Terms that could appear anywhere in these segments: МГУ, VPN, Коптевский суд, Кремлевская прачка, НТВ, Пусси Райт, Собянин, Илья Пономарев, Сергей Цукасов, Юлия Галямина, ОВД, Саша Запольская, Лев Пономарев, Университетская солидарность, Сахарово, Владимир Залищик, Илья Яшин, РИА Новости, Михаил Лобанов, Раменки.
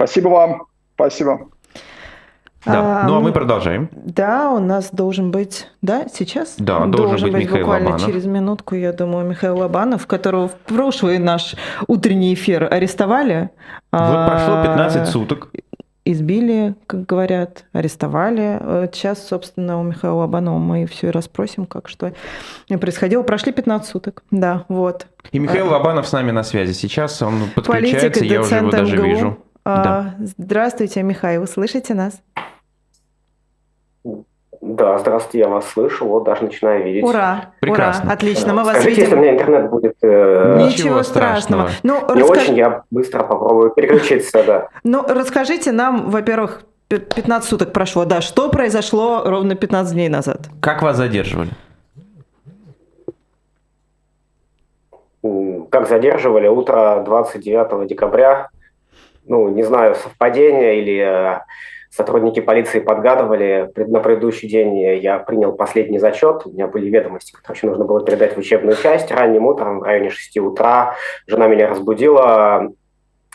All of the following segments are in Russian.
Спасибо вам. Спасибо. Да. Ну, а мы продолжаем. Да, у нас должен быть... Да, сейчас? Да, должен быть Михаил буквально Лобанов. Через минутку, я думаю, Михаил Лобанов, которого в прошлый наш утренний эфир арестовали. Вот прошло 15 суток. Избили, как говорят, арестовали. Вот сейчас, собственно, у Михаила Лобанова мы все и расспросим, как что происходило. Прошли 15 суток, да, вот. И Михаил Лобанов с нами на связи сейчас, он подключается, я уже его даже МГУ. Вижу. Да. Здравствуйте, Михаил, слышите нас? Да, здравствуйте, я вас слышу, вот даже начинаю видеть. Ура, прекрасно. Ура, отлично, мы вас скажите, видим. Если у меня интернет будет... Ничего страшного. Ну, очень, я быстро попробую переключиться, да. Ну, расскажите нам, во-первых, 15 суток прошло, да, что произошло ровно 15 дней назад? Как вас задерживали? Как задерживали? Утро 29 декабря, ну, не знаю, совпадение или... Сотрудники полиции подгадывали. На предыдущий день я принял последний зачет. У меня были ведомости, которые еще нужно было передать в учебную часть. Ранним утром, в районе 6 утра, жена меня разбудила.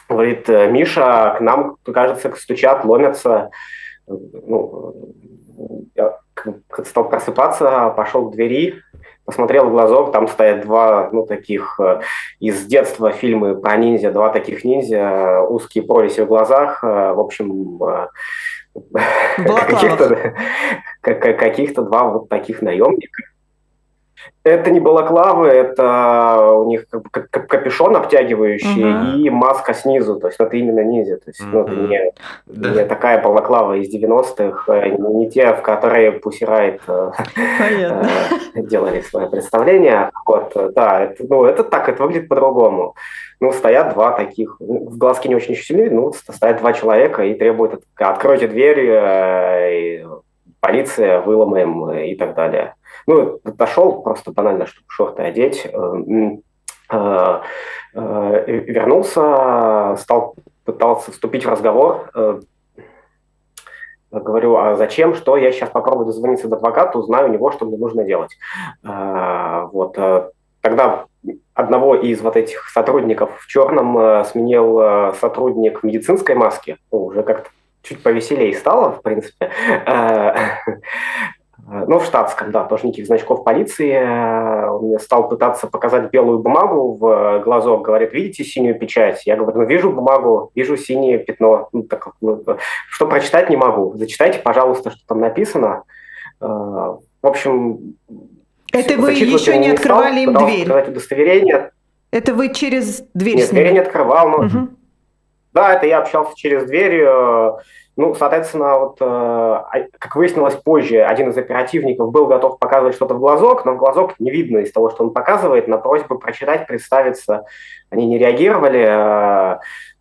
Говорит: Миша, к нам, кажется, стучат, ломятся. Ну, я стал просыпаться, пошел к двери, посмотрел в глазок. Там стоят два, ну, таких из детства фильмы про ниндзя, два таких ниндзя, узкие прорези в глазах, в общем... Каких-то два вот таких наемника. Это не балаклавы, это у них капюшон обтягивающий и маска снизу, то есть это именно ниндзя. То есть это не такая балаклава из 90-х, не те, в которые Пусси Райт делали свое представление. Вот, да, это выглядит по-другому. Ну, стоят два таких, глазки не очень сильные, но стоят два человека и требуют: откройте дверь, полиция, выломаем и так далее. Ну, дошел просто банально, чтобы шорты одеть, вернулся, пытался вступить в разговор, говорю: а зачем, что, я сейчас попробую дозвониться до адвоката, узнаю у него, что мне нужно делать. Вот, тогда одного из вот этих сотрудников в черном сменил сотрудник в медицинской маске, уже как-то чуть повеселее стало, в принципе. Ну, в штатском, да, тоже никаких значков полиции. Он стал пытаться показать белую бумагу в глазок. Говорит: видите синюю печать? Я говорю: ну, вижу бумагу, вижу синее пятно. Ну, так, что прочитать не могу. Зачитайте, пожалуйста, что там написано. В общем... Это вы еще не открывали им дверь? Сказать удостоверение. Это вы через дверь? Нет, дверь не открывал. Но... Угу. Да, это я общался через дверь. Ну, соответственно, вот, как выяснилось позже, один из оперативников был готов показывать что-то в глазок, но в глазок не видно из того, что он показывает. На просьбу прочитать, представиться, они не реагировали.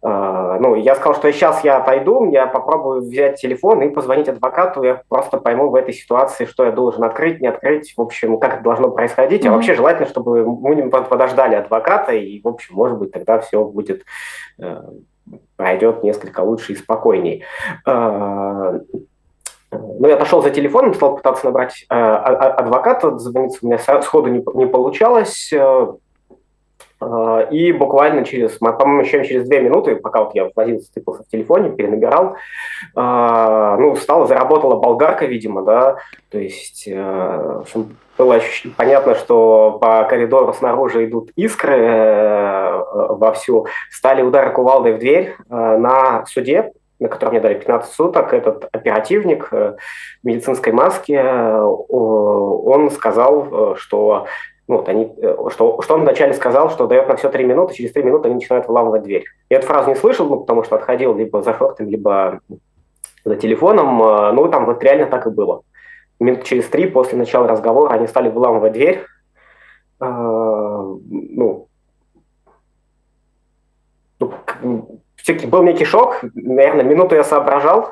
Ну, я сказал, что сейчас я отойду, я попробую взять телефон и позвонить адвокату, я просто пойму в этой ситуации, что я должен открыть, не открыть, в общем, как это должно происходить. А вообще желательно, чтобы мы подождали адвоката, и, в общем, может быть, тогда все будет... пройдет несколько лучше и спокойней. Ну, я отошел за телефоном, стал пытаться набрать адвоката, дозвониться у меня сходу не получалось, и буквально через, по-моему, еще через 2 минуты, пока вот я возился, стыкался в телефоне, перенабирал, ну, стало, заработала болгарка, видимо, да, то есть, в общем, было понятно, что по коридору снаружи идут искры вовсю. Стали удары кувалдой в дверь на суде, на котором мне дали 15 суток. Этот оперативник в медицинской маске, он сказал, что... Ну, вот они, что он вначале сказал, что дает на все 3 минуты, через 3 минуты они начинают выламывать дверь. Я эту фразу не слышал, ну, потому что отходил либо за шортами, либо за телефоном. Ну, там вот реально так и было. Минут через 3 после начала разговора они стали выламывать дверь. Все-таки был некий шок. Наверное, минуту я соображал,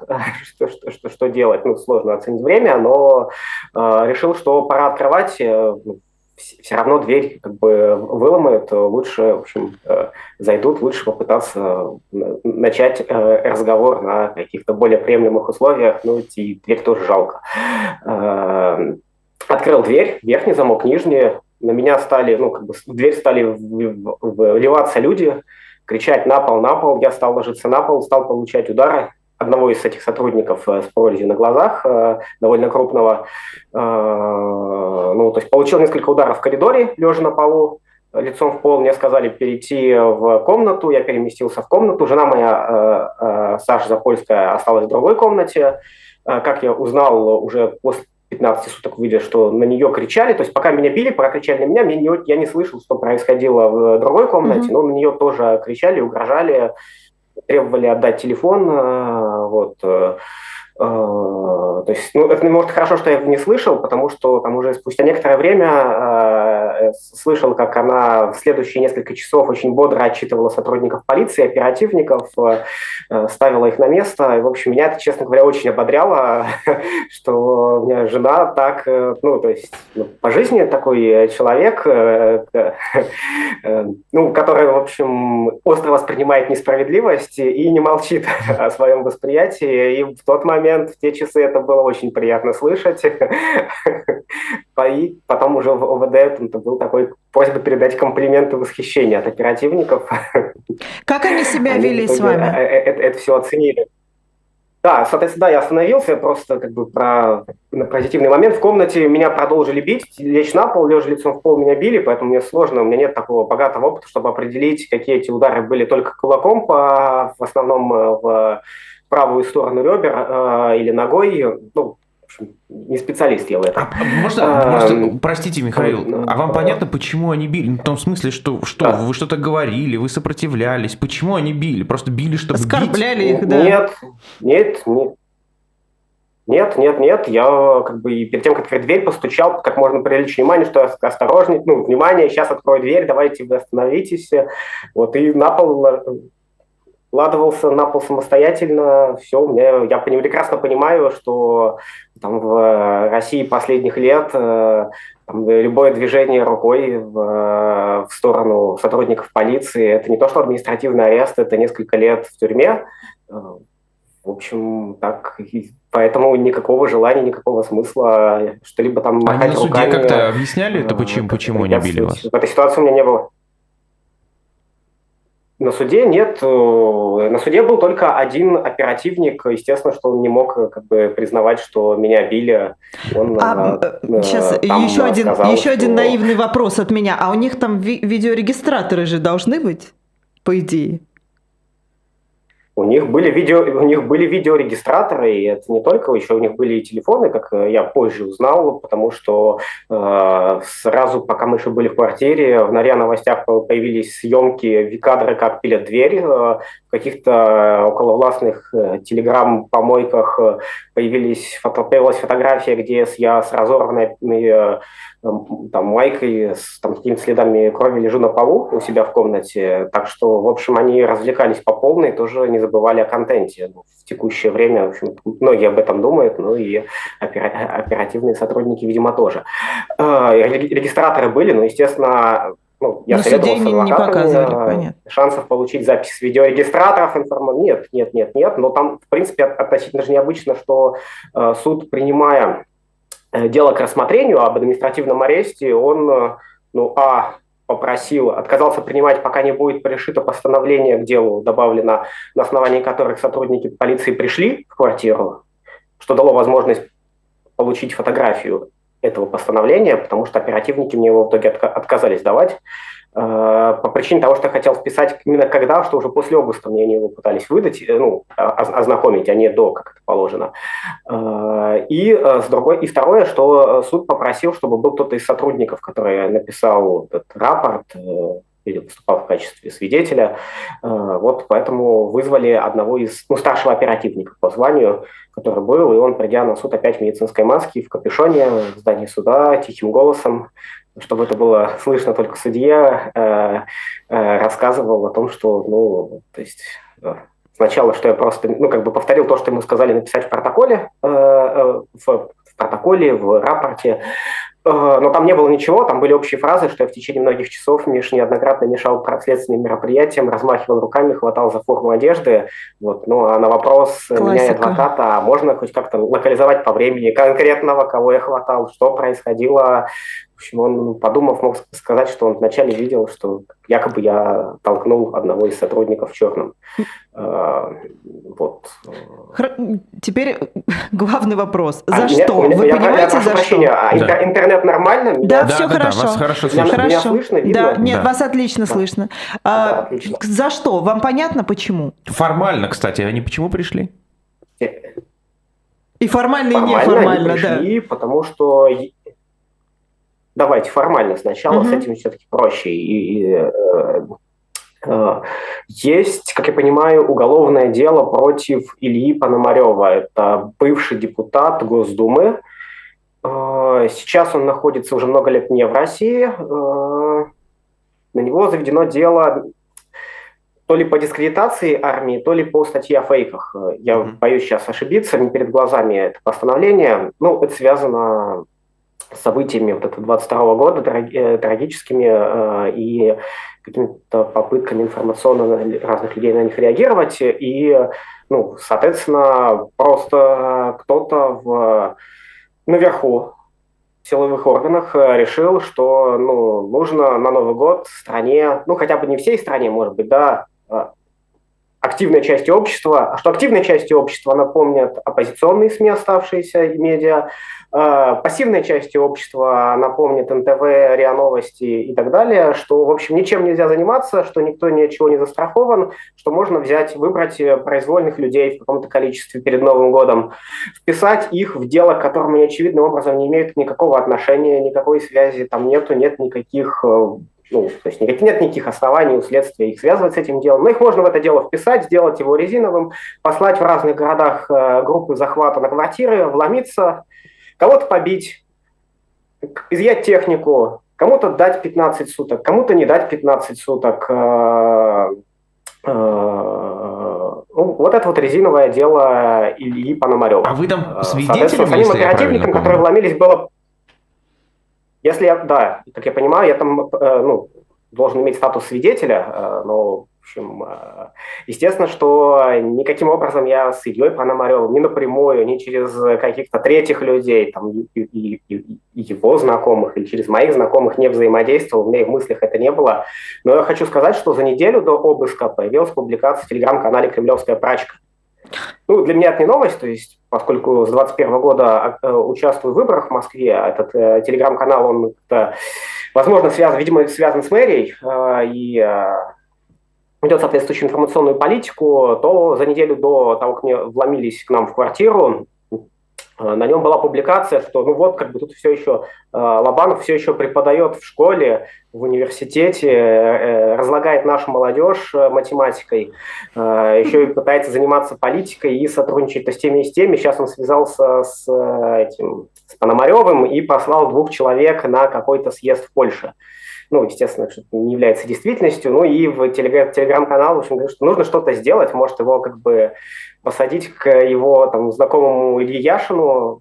что делать. Ну, сложно оценить время, но решил, что пора открывать. Все равно дверь как бы выломают, лучше, в общем, зайдут, лучше попытаться начать разговор на каких-то более приемлемых условиях, ну и дверь тоже жалко. Открыл дверь, верхний замок, нижний, на меня стали, ну, как бы в дверь стали вливаться люди, кричать на пол, я стал ложиться на пол, стал получать удары одного из этих сотрудников с прорезью на глазах, довольно крупного. Ну, то есть получил несколько ударов в коридоре, лежа на полу, лицом в пол. Мне сказали перейти в комнату, я переместился в комнату. Жена моя, Саша Запольская, осталась в другой комнате. Как я узнал уже после 15 суток в виде, что на нее кричали. То есть пока меня били, пока кричали на меня, я не слышал, что происходило в другой комнате, но на нее тоже кричали, угрожали, требовали отдать телефон. Вот. То есть, ну, это, может, хорошо, что я не слышал, потому что там уже спустя некоторое время слышал, как она в следующие несколько часов очень бодро отчитывала сотрудников полиции, оперативников, ставила их на место. И, в общем, меня это, честно говоря, очень ободряло, что у меня жена так, ну, то есть, по жизни такой человек, ну, который, в общем, остро воспринимает несправедливость и не молчит о своем восприятии. И в тот момент, в те часы, это было очень приятно слышать. И потом уже в ОВД был такой просьба передать комплименты восхищения от оперативников. Как они себя вели с вами? Это все оценили. Да, соответственно, я остановился, просто как бы на позитивный момент. В комнате меня продолжили бить, лечь на пол, лежа лицом в пол, меня били, поэтому мне сложно, у меня нет такого богатого опыта, чтобы определить, какие эти удары были только кулаком, в основном в правую сторону ребер или ногой. Ну, в общем, не специалист я в этом. Можно, простите, Михаил, а вам понятно, почему они били? В том смысле, что да. Вы что-то говорили, вы сопротивлялись. Почему они били? Просто били, чтобы бить? Оскорбляли их, да? Нет. Я как бы перед тем, как открыть дверь, постучал, как можно привлечь внимание, что осторожней, ну, внимание, сейчас открою дверь, давайте вы остановитесь. Вот, и на пол... Укладывался на пол самостоятельно, все, я прекрасно понимаю, что там, в России последних лет там, любое движение рукой в сторону сотрудников полиции, это не то что административный арест, это несколько лет в тюрьме, в общем, так, поэтому никакого желания, никакого смысла что-либо там махать руками. Они на суде как-то объясняли это, почему они били вас? В этой ситуации у меня не было. На суде нет. На суде был только один оперативник. Естественно, что он не мог как бы признавать, что меня били. Он, сейчас еще один наивный вопрос от меня. А у них там видеорегистраторы же должны быть, по идее? У них были видеорегистраторы, и это не только, еще у них были и телефоны, как я позже узнал, потому что сразу, пока мы еще были в квартире, в «Норе» новостях появились съемки, кадры, как пилят дверь, в каких-то околовластных телеграм-помойках появилась фотография, где я с разорванной майкой, с какими-то следами крови лежу на полу у себя в комнате, так что, в общем, они развлекались по полной, тоже не забывали о контенте. В текущее время, в общем, многие об этом думают, ну и оперативные сотрудники, видимо, тоже. Регистраторы были, но, естественно, я советовался с адвокатами, шансов получить запись видеорегистраторов нет, но там, в принципе, относительно же необычно, что суд, принимая дело к рассмотрению об административном аресте, он, отказался принимать, пока не будет решито постановление к делу, добавлено, на основании которых сотрудники полиции пришли в квартиру, что дало возможность получить фотографию этого постановления, потому что оперативники мне его в итоге отказались давать, по причине того, что я хотел вписать именно когда, что уже после августа мне они его пытались выдать, ознакомить, а не до, как это положено. И второе, что суд попросил, чтобы был кто-то из сотрудников, который написал этот рапорт или выступал в качестве свидетеля. Вот поэтому вызвали одного из старшего оперативника по званию, который был, и он, придя на суд, опять в медицинской маске, в капюшоне, в здании суда, тихим голосом, чтобы это было слышно только судья, рассказывал о том, что, сначала, что я просто, повторил то, что ему сказали написать в протоколе, в рапорте, но там не было ничего, там были общие фразы, что я в течение многих часов неоднократно мешал следственным мероприятиям, размахивал руками, хватал за форму одежды. А на вопрос меня и адвоката, можно хоть как-то локализовать по времени конкретного, кого я хватал, что происходило, общем, он, подумав, мог сказать, что он вначале видел, что якобы я толкнул одного из сотрудников в черном. Вот. Теперь главный вопрос. За что? Вы понимаете, за что? Интернет нормально? Да, все хорошо. Вас хорошо слышно? Меня слышно, видно? Нет, вас отлично слышно. За что? Вам понятно, почему? Формально, кстати. Они почему пришли? И формально, и неформально, пришли, да. Потому что... Давайте формально сначала, с этим все-таки проще. Есть, как я понимаю, уголовное дело против Ильи Пономарева. Это бывший депутат Госдумы. Сейчас он находится уже много лет не в России. На него заведено дело... То ли по дискредитации армии, то ли по статье о фейках. Я боюсь сейчас ошибиться, не перед глазами это постановление. Ну, это связано с событиями вот этого 22 года, трагическими, и какими-то попытками информационно разных людей на них реагировать. И, ну, соответственно, просто кто-то наверху в силовых органах решил, что, ну, нужно на Новый год стране, ну, хотя бы не всей стране, может быть, да, активной части общества, а что активной части общества напомнят оппозиционные СМИ, оставшиеся и медиа, пассивной части общества напомнят НТВ, РИА Новости и так далее, что, в общем, ничем нельзя заниматься, что никто ничего не застрахован, что можно взять, выбрать произвольных людей в каком-то количестве перед Новым годом, вписать их в дело, к которому они очевидным образом не имеют никакого отношения, никакой связи там нету, нет никаких... Ну, то есть нет никаких оснований у следствия их связывать с этим делом. Но их можно в это дело вписать, сделать его резиновым, послать в разных городах группы захвата на квартиры, вломиться, кого-то побить, изъять технику, кому-то дать 15 суток, кому-то не дать 15 суток. Вот это вот резиновое дело Ильи Пономарева. А вы там свидетелем, самим оперативникам, которые вломились, было... Если я, да, как я понимаю, я там, ну, должен иметь статус свидетеля, но, в общем, естественно, что никаким образом я с Ильей Пономаревым ни напрямую, ни через каких-то третьих людей, там, и его знакомых, и через моих знакомых не взаимодействовал, у меня и в мыслях это не было. Но я хочу сказать, что за неделю до обыска появилась публикация в телеграм-канале «Кремлевская прачка». Ну, для меня это не новость, то есть, поскольку с 2021 года участвую в выборах в Москве, этот телеграм-канал, он, возможно, связан, видимо, связан с мэрией и ведет соответствующую информационную политику, то за неделю до того, как мне вломились к нам в квартиру, на нем была публикация, что, ну вот, как бы тут все еще Лобанов все еще преподает в школе, в университете, разлагает нашу молодежь математикой, еще и пытается заниматься политикой и сотрудничать с теми и с теми. Сейчас он связался с Пономаревым и послал 2 человека на какой-то съезд в Польше. Ну, естественно, что это не является действительностью. Ну, и в телеграм-канал, в общем, говорит, что нужно что-то сделать. Может, его как бы посадить к его там знакомому Илье Яшину.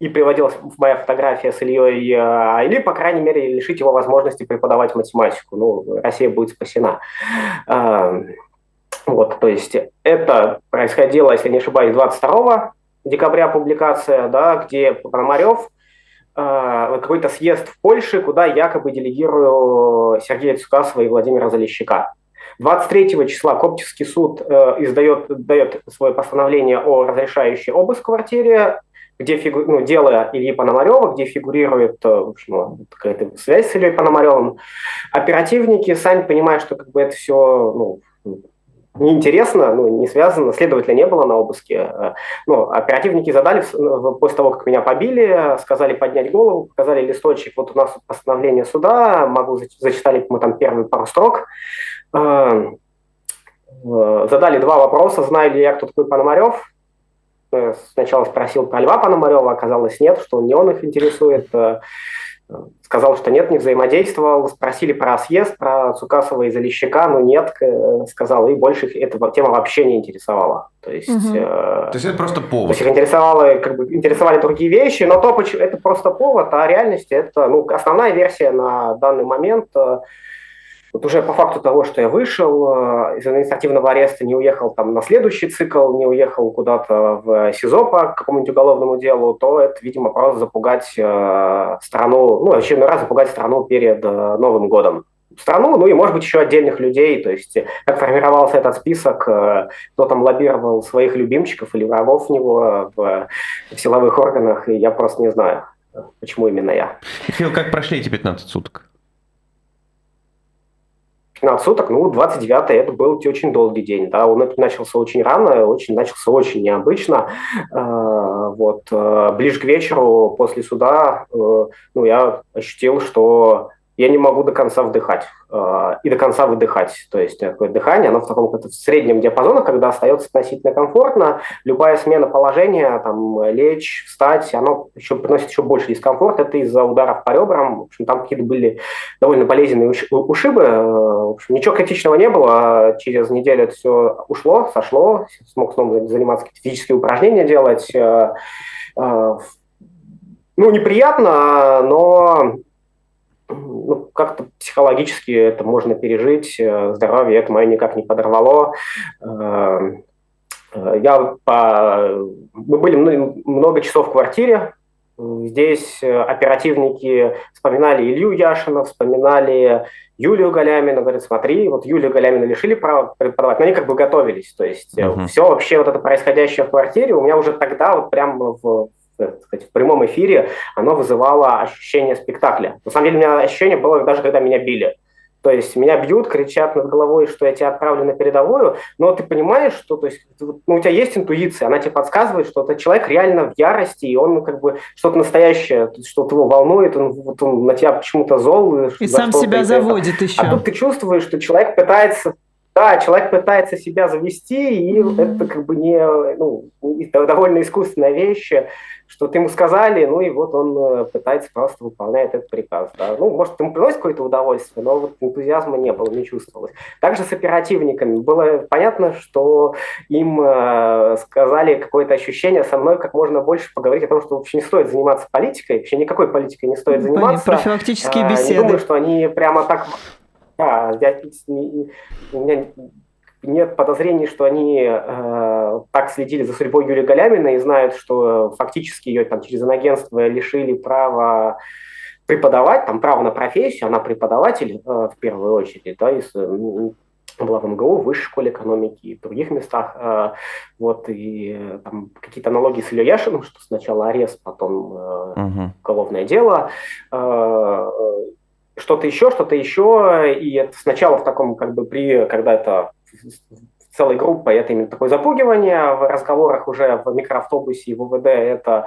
И приводилась моя фотография с Ильей, или, по крайней мере, лишить его возможности преподавать математику. Ну, Россия будет спасена. Вот, то есть это происходило, если не ошибаюсь, 22 декабря публикация, да, где Пономарев... какой-то съезд в Польше, куда якобы делегирую Сергея Цукасова и Владимира Залищика. 23 числа Коптевский суд дает свое постановление о разрешающей обыск в квартире, где дело Ильи Пономарева, где фигурирует, в общем, какая-то связь с Ильей Пономаревым. Оперативники сами понимают, что как бы это все... Ну, неинтересно, ну, не связано, следователя не было на обыске. Ну, оперативники задали, после того, как меня побили, сказали поднять голову, показали листочек, вот у нас постановление суда, могу зачитали мы там первые пару строк. Задали 2 вопроса, знаю ли я, кто такой Пономарев. Сначала спросил про Льва Пономарева, оказалось нет, что не он их интересует. Сказал, что нет, не взаимодействовал. Спросили про съезд, про Цукасова и Залищика, но нет, сказал, и больше их эта тема вообще не интересовала. То есть, то есть это просто повод. То есть их интересовали другие вещи, но то, это просто повод, а в реальности это, ну, основная версия на данный момент Вот уже по факту того, что я вышел из административного ареста, не уехал там на следующий цикл, не уехал куда-то в СИЗО по какому-нибудь уголовному делу, то это, видимо, просто запугать страну, ну, в очередной раз запугать страну перед Новым годом. Страну, ну и, может быть, еще отдельных людей, то есть как формировался этот список, кто там лоббировал своих любимчиков или врагов в него в силовых органах, и я просто не знаю, почему именно я. Михаил, как прошли эти 15 суток? 15 суток, ну, 29-й, это был очень долгий день, да, он начался очень рано, начался очень необычно, вот, ближе к вечеру после суда, ну, я ощутил, что я не могу до конца вдыхать и до конца выдыхать. То есть такое дыхание, оно в таком в среднем диапазоне, когда остается относительно комфортно, любая смена положения, там, лечь, встать, оно еще приносит еще больше дискомфорт. Это из-за ударов по ребрам. В общем, там какие-то были довольно болезненные ушибы. В общем, ничего критичного не было. Через неделю это все ушло, сошло. Смог снова заниматься физические упражнения делать. Ну, неприятно, но... Ну, как-то психологически это можно пережить, здоровье это мое никак не подорвало. Мы были много часов в квартире, здесь оперативники вспоминали Илью Яшина, вспоминали Юлию Галямину, говорят, смотри, вот Юлию Галямину лишили права преподавать, но они как бы готовились, то есть все вообще вот это происходящее в квартире у меня уже тогда вот прям в прямом эфире, оно вызывало ощущение спектакля. На самом деле, у меня ощущение было даже, когда меня били. То есть меня бьют, кричат над головой, что я тебя отправлю на передовую, но ты понимаешь, что то есть, ну, у тебя есть интуиция, она тебе подсказывает, что этот человек реально в ярости, и он как бы что-то настоящее, что-то его волнует, он на тебя почему-то зол. И сам себя заводит еще. А тут ты чувствуешь, что человек пытается... Да, человек пытается себя завести, и это как бы не, ну, довольно искусственная вещь, что ему сказали, ну и вот он пытается просто выполнять этот приказ. Да. Ну, может, ему приносит какое-то удовольствие, но вот энтузиазма не было, не чувствовалось. Также с оперативниками было понятно, что им сказали какое-то ощущение со мной, как можно больше поговорить о том, что вообще не стоит заниматься политикой, вообще никакой политикой не стоит заниматься. Профилактические беседы. Не думаю, что они прямо так... Да, у меня нет подозрений, что они так следили за судьбой Юлии Галяминой и знают, что фактически ее там, через инагентство лишили права преподавать, там право на профессию, она преподаватель в первую очередь, да, была в МГУ, в Высшей школе экономики и в других местах. Вот, и там какие-то аналогии с Ильей Яшиным, что сначала арест, потом уголовное дело. Что-то еще, и это сначала в таком, как бы, когда это целой группой, это именно такое запугивание, в разговорах уже в микроавтобусе и в ВВД это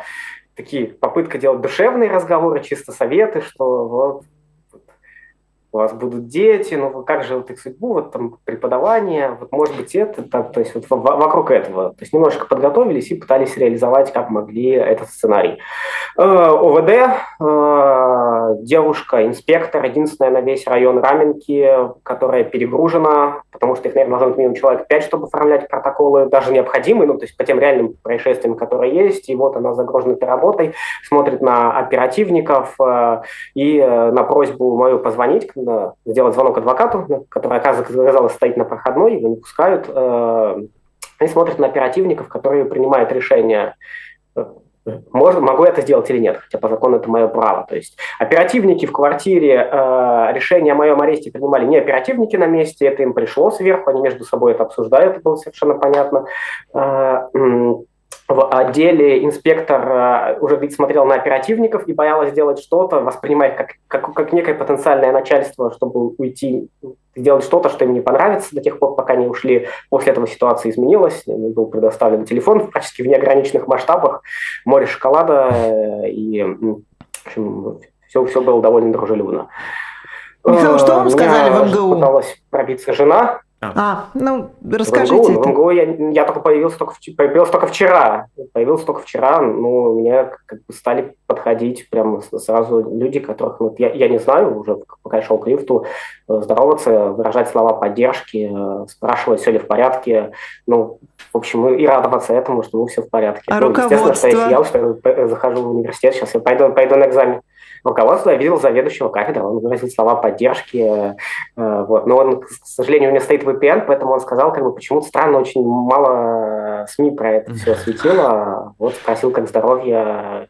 такие попытки делать душевные разговоры, чисто советы, что вот, у вас будут дети, ну как же вот их судьбу, вот там преподавание, вот может быть это, так, то есть вот вокруг этого. То есть немножко подготовились и пытались реализовать, как могли, этот сценарий. ОВД, девушка-инспектор, единственная на весь район Раменки, которая перегружена, потому что их, наверное, должно быть минимум человек 5, чтобы оформлять протоколы, даже необходимые, ну то есть по тем реальным происшествиям, которые есть, и вот она загружена этой работой, смотрит на оперативников и на просьбу мою позвонить, сделать звонок адвокату, который, оказалось, стоит на проходной, его не пускают, и смотрят на оперативников, которые принимают решение, могу я это сделать или нет, хотя по закону это мое право. То есть оперативники в квартире, решение о моем аресте принимали не оперативники на месте, это им пришло сверху, они между собой это обсуждают, это было совершенно понятно. В отделе инспектор уже смотрел на оперативников и боялась делать что-то, воспринимая их как некое потенциальное начальство, чтобы уйти, сделать что-то, что им не понравится до тех пор, пока не ушли. После этого ситуация изменилась, им был предоставлен телефон практически в неограниченных масштабах, море шоколада, и в общем, все было довольно дружелюбно. Михаил, что вам сказали в МГУ? Пыталась пробиться жена. Ну расскажите. В МГУ я только появился только вчера. Ну, меня как бы стали подходить прямо сразу люди, которых вот, я не знаю, уже пока я шел к лифту, здороваться, выражать слова поддержки, спрашивать, все ли в порядке. Ну, в общем, и радоваться этому, что все в порядке. А ну, руководство? Естественно, что я захожу в университет, сейчас я пойду на экзамен. руководство, я видел заведующего кафедры, он выразил слова поддержки. Вот. Но он, к сожалению, у него стоит VPN, поэтому он сказал, как бы, почему-то странно, очень мало СМИ про это все светило. Вот спросил, как здоровье.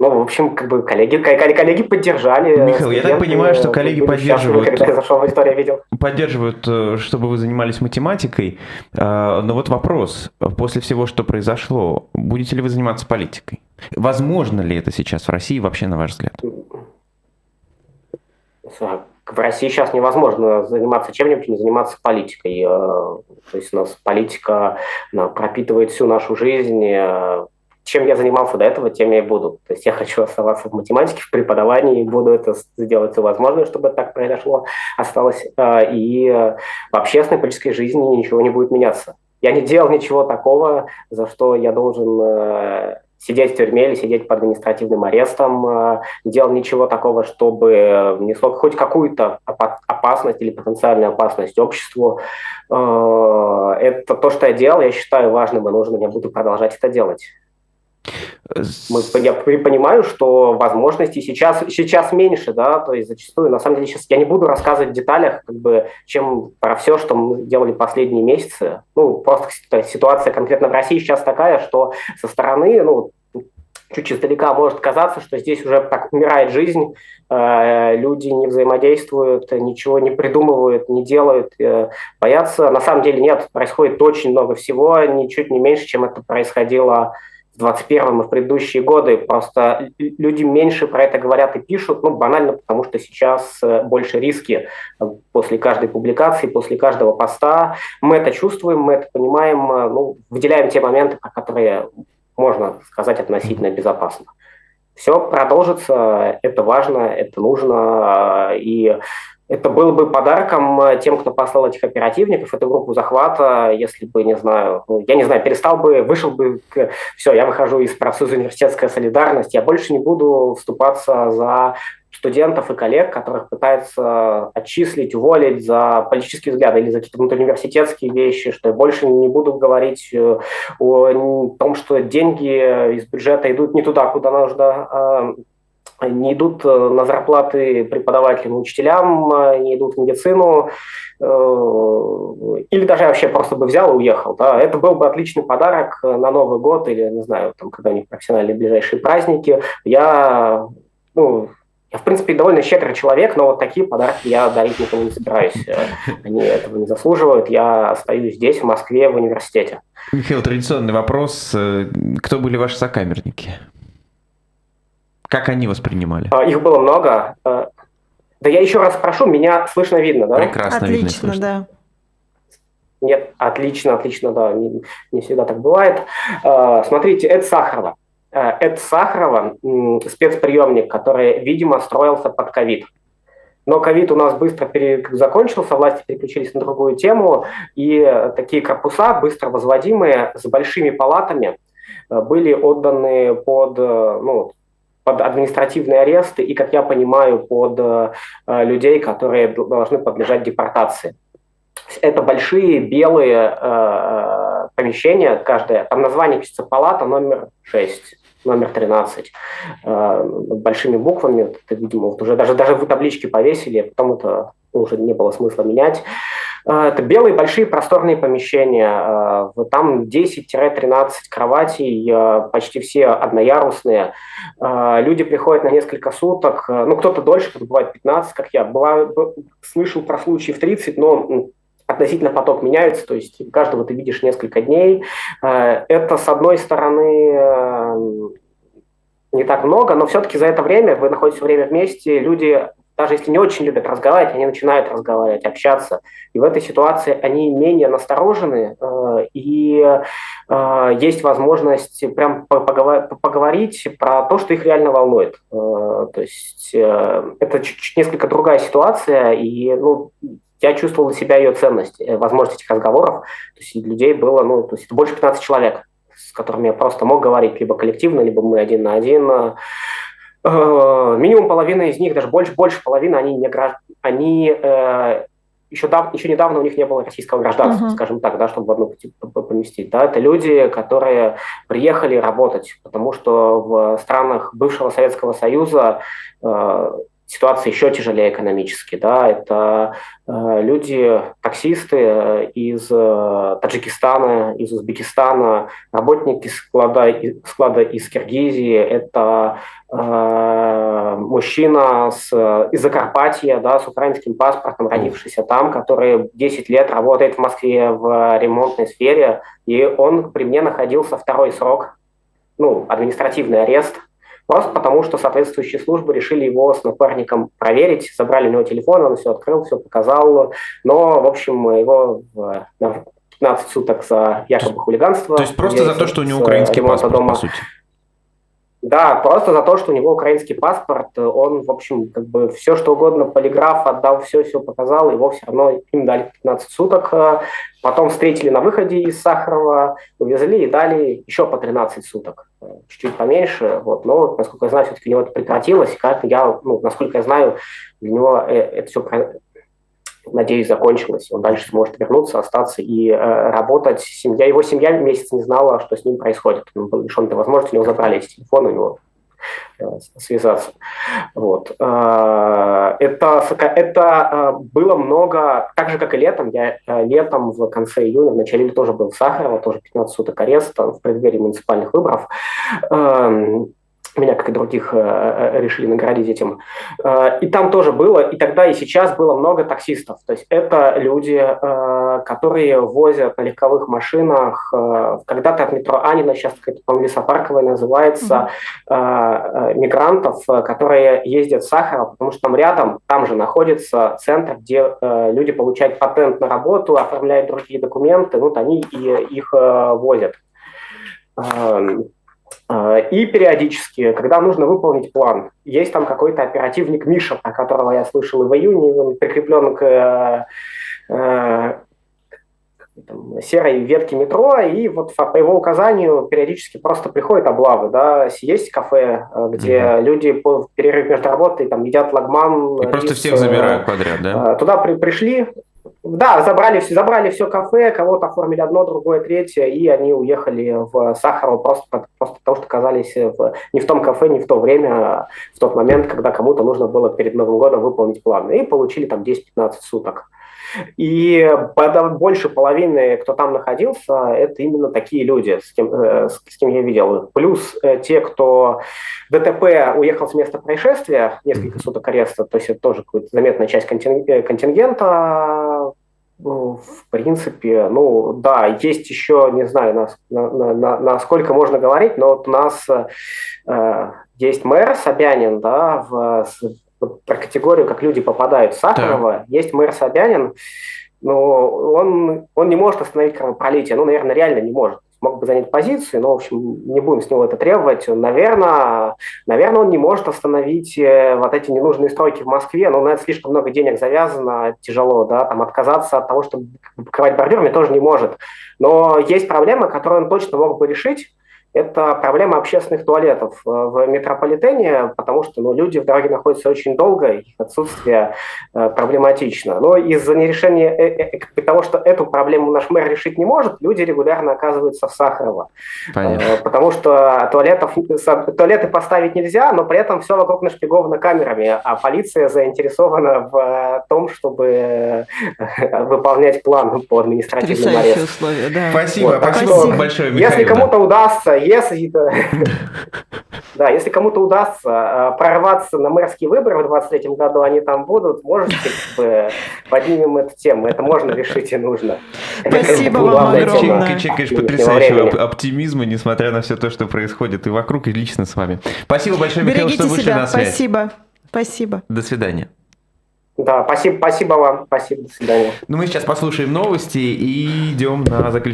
Ну, в общем, как бы коллеги поддержали. Михаил, я так понимаю, что коллеги поддерживают. Когда я зашел в аудиторию, видел. Поддерживают, чтобы вы занимались математикой. Но вот вопрос: после всего, что произошло, будете ли вы заниматься политикой? Возможно ли это сейчас в России вообще, на ваш взгляд? В России сейчас невозможно заниматься чем-нибудь, не заниматься политикой. То есть у нас политика пропитывает всю нашу жизнь. Чем я занимался до этого, тем я и буду. То есть я хочу оставаться в математике, в преподавании, буду это сделать все возможное, чтобы это так произошло, осталось. И в общественной политической жизни ничего не будет меняться. Я не делал ничего такого, за что я должен сидеть в тюрьме или сидеть под административным арестом. Не делал ничего такого, чтобы несло хоть какую-то опасность или потенциальную опасность обществу. Это то, что я делал, я считаю важным и нужным, я буду продолжать это делать. Я понимаю, что возможностей сейчас меньше, да, то есть зачастую, на самом деле, сейчас я не буду рассказывать в деталях, как бы, чем про все, что мы делали последние месяцы. Ну, просто ситуация конкретно в России сейчас такая, что со стороны, ну, чуть издалека может казаться, что здесь уже так умирает жизнь, люди не взаимодействуют, ничего не придумывают, не делают, боятся. На самом деле нет, происходит очень много всего, ничуть не меньше, чем это происходило в 2021 и в предыдущие годы, просто люди меньше про это говорят и пишут, ну, банально, потому что сейчас больше риски после каждой публикации, после каждого поста. Мы это чувствуем, мы это понимаем, ну, выделяем те моменты, про которые можно сказать относительно безопасно. Все продолжится, это важно, это нужно, и это было бы подарком тем, кто послал этих оперативников, эту группу захвата, если бы, не знаю, я не знаю, перестал бы, вышел бы, все, я выхожу из профсоюза «Университетская солидарность», я больше не буду вступаться за студентов и коллег, которых пытаются отчислить, уволить за политические взгляды или за какие-то внутриуниверситетские вещи, что я больше не буду говорить о том, что деньги из бюджета идут не туда, куда нужно, не идут на зарплаты преподавателям и учителям, не идут в медицину, или даже я вообще просто бы взял и уехал. Да? Это был бы отличный подарок на Новый год или, не знаю, там, когда у них профессиональные ближайшие праздники. Я, в принципе, довольно щедрый человек, но вот такие подарки я дарить никому не собираюсь. Они этого не заслуживают. Я остаюсь здесь, в Москве, в университете. Михаил, традиционный вопрос. Кто были ваши сокамерники? Как они воспринимали? Их было много. Да я еще раз спрошу, меня слышно-видно, да? Прекрасно видно и слышно. Да. Нет, отлично, да, не всегда так бывает. Смотрите, это Сахарово. Спецприемник, который, видимо, строился под ковид. Но ковид у нас быстро закончился, власти переключились на другую тему, и такие корпуса, быстро возводимые, с большими палатами, были отданы под административные аресты и, как я понимаю, под людей, которые должны подлежать депортации. Это большие белые помещения, каждое, там название пишется палата номер 6, номер 13, большими буквами, это, видимо, вот уже даже в табличке повесили, потом это уже не было смысла менять. Это белые большие просторные помещения, там 10-13 кроватей, почти все одноярусные. Люди приходят на несколько суток, ну кто-то дольше, кто-то бывает 15, как я. Слышал про случаи в 30, но относительно поток меняется, то есть каждого ты видишь несколько дней. Это, с одной стороны, не так много, но все-таки за это время, вы находитесь все время вместе, люди... Даже если не очень любят разговаривать, они начинают разговаривать, общаться. И в этой ситуации они менее насторожены, и есть возможность прям поговорить про то, что их реально волнует. То есть это несколько другая ситуация, и я чувствовал для себя ее ценность, возможность этих разговоров. То есть людей было, это больше 15 человек, с которыми я просто мог говорить либо коллективно, либо мы один на один. Минимум половина из них, даже больше половины, они еще недавно у них не было российского гражданства, скажем так, да, чтобы в одну поместить. Да, это люди, которые приехали работать, потому что в странах бывшего Советского Союза ситуация еще тяжелее экономически. Да, это люди, таксисты из Таджикистана, из Узбекистана, работники склада из Киргизии, это мужчина из Закарпатья, да, с украинским паспортом, родившийся там, который 10 лет работает в Москве в ремонтной сфере, и он при мне находился второй срок, административный арест, просто потому что соответствующие службы решили его с напарником проверить, забрали у него телефон, он все открыл, все показал, но, в общем, его 15 суток за якобы хулиганство. То есть просто за то, что у него украинский паспорт, по сути? Да, просто за то, что у него украинский паспорт, он, в общем, как бы все, что угодно, полиграф отдал, все показал, его все равно им дали 15 суток, потом встретили на выходе из Сахарова, увезли и дали еще по 13 суток, чуть-чуть поменьше, но, насколько я знаю, все-таки у него это прекратилось, и, насколько я знаю, для него это все, надеюсь, закончилось, он дальше сможет вернуться, остаться и работать. Его семья месяц не знала, что с ним происходит. Он был лишен этой возможности, у него забрали с телефона, у него связаться. Это было много, так же, как и летом. Я летом в конце июня, в начале июля тоже был в Сахарово, тоже 15 суток ареста в преддверии муниципальных выборов. Меня, как и других, решили наградить этим. И там тоже было, и тогда, и сейчас было много таксистов. То есть это люди, которые возят на легковых машинах, когда-то от метро Анина, сейчас какая-то, по-моему, Лесопарковая называется, мигрантов, которые ездят в Сахарово, потому что там рядом, там же находится центр, где люди получают патент на работу, оформляют другие документы, они их возят. И периодически, когда нужно выполнить план, есть там какой-то оперативник Миша, про которого я слышал и в июне, он прикреплен к серой ветке метро, и по его указанию периодически просто приходят облавы. Да. Есть кафе, где люди в перерыв между работой едят лагман. И просто всех забирают подряд, да? Туда пришли. Да, забрали все кафе, кого-то оформили одно, другое, третье, и они уехали в Сахарово просто потому, что оказались не в том кафе, не в то время, а в тот момент, когда кому-то нужно было перед Новым годом выполнить план. И получили 10-15 суток. И больше половины, кто там находился, это именно такие люди, с кем я видел. Плюс те, кто ДТП уехал с места происшествия, несколько суток ареста, то есть это тоже какая-то заметная часть контингента. В принципе, да, есть еще, не знаю, насколько можно говорить, но у нас есть мэр Собянин, да, про категорию, как люди попадают в Сахарово, да. Есть мэр Собянин, но он не может остановить кровопролитие, наверное, реально не может. Мог бы занять позицию, но, в общем, не будем с него это требовать. Наверное, он не может остановить эти ненужные стройки в Москве, но на это слишком много денег завязано, тяжело, да, отказаться от того, чтобы покрывать бордюрами, тоже не может. Но есть проблема, которую он точно мог бы решить, это проблема общественных туалетов в метрополитене, потому что люди в дороге находятся очень долго, их отсутствие проблематично. Но из-за нерешения, того, что эту проблему наш мэр решить не может, люди регулярно оказываются в Сахарово. Понятно. Потому что туалеты поставить нельзя, но при этом все вокруг нашпиговано камерами, а полиция заинтересована в том, чтобы выполнять план по административному аресту. Условия, да. Спасибо вам большое, Михаил. Если кому-то удастся, если кому-то удастся прорваться на мэрские выборы в 2023 году, они там будут, можете, поднимем эту тему. Это можно решить и нужно. Спасибо вам огромное. Чекаешь потрясающего оптимизма, несмотря на все то, что происходит и вокруг, и лично с вами. Спасибо большое, Михаил, что вышли на связь. Спасибо. До свидания. Да, спасибо вам. Спасибо, до свидания. Мы сейчас послушаем новости и идем на заключение.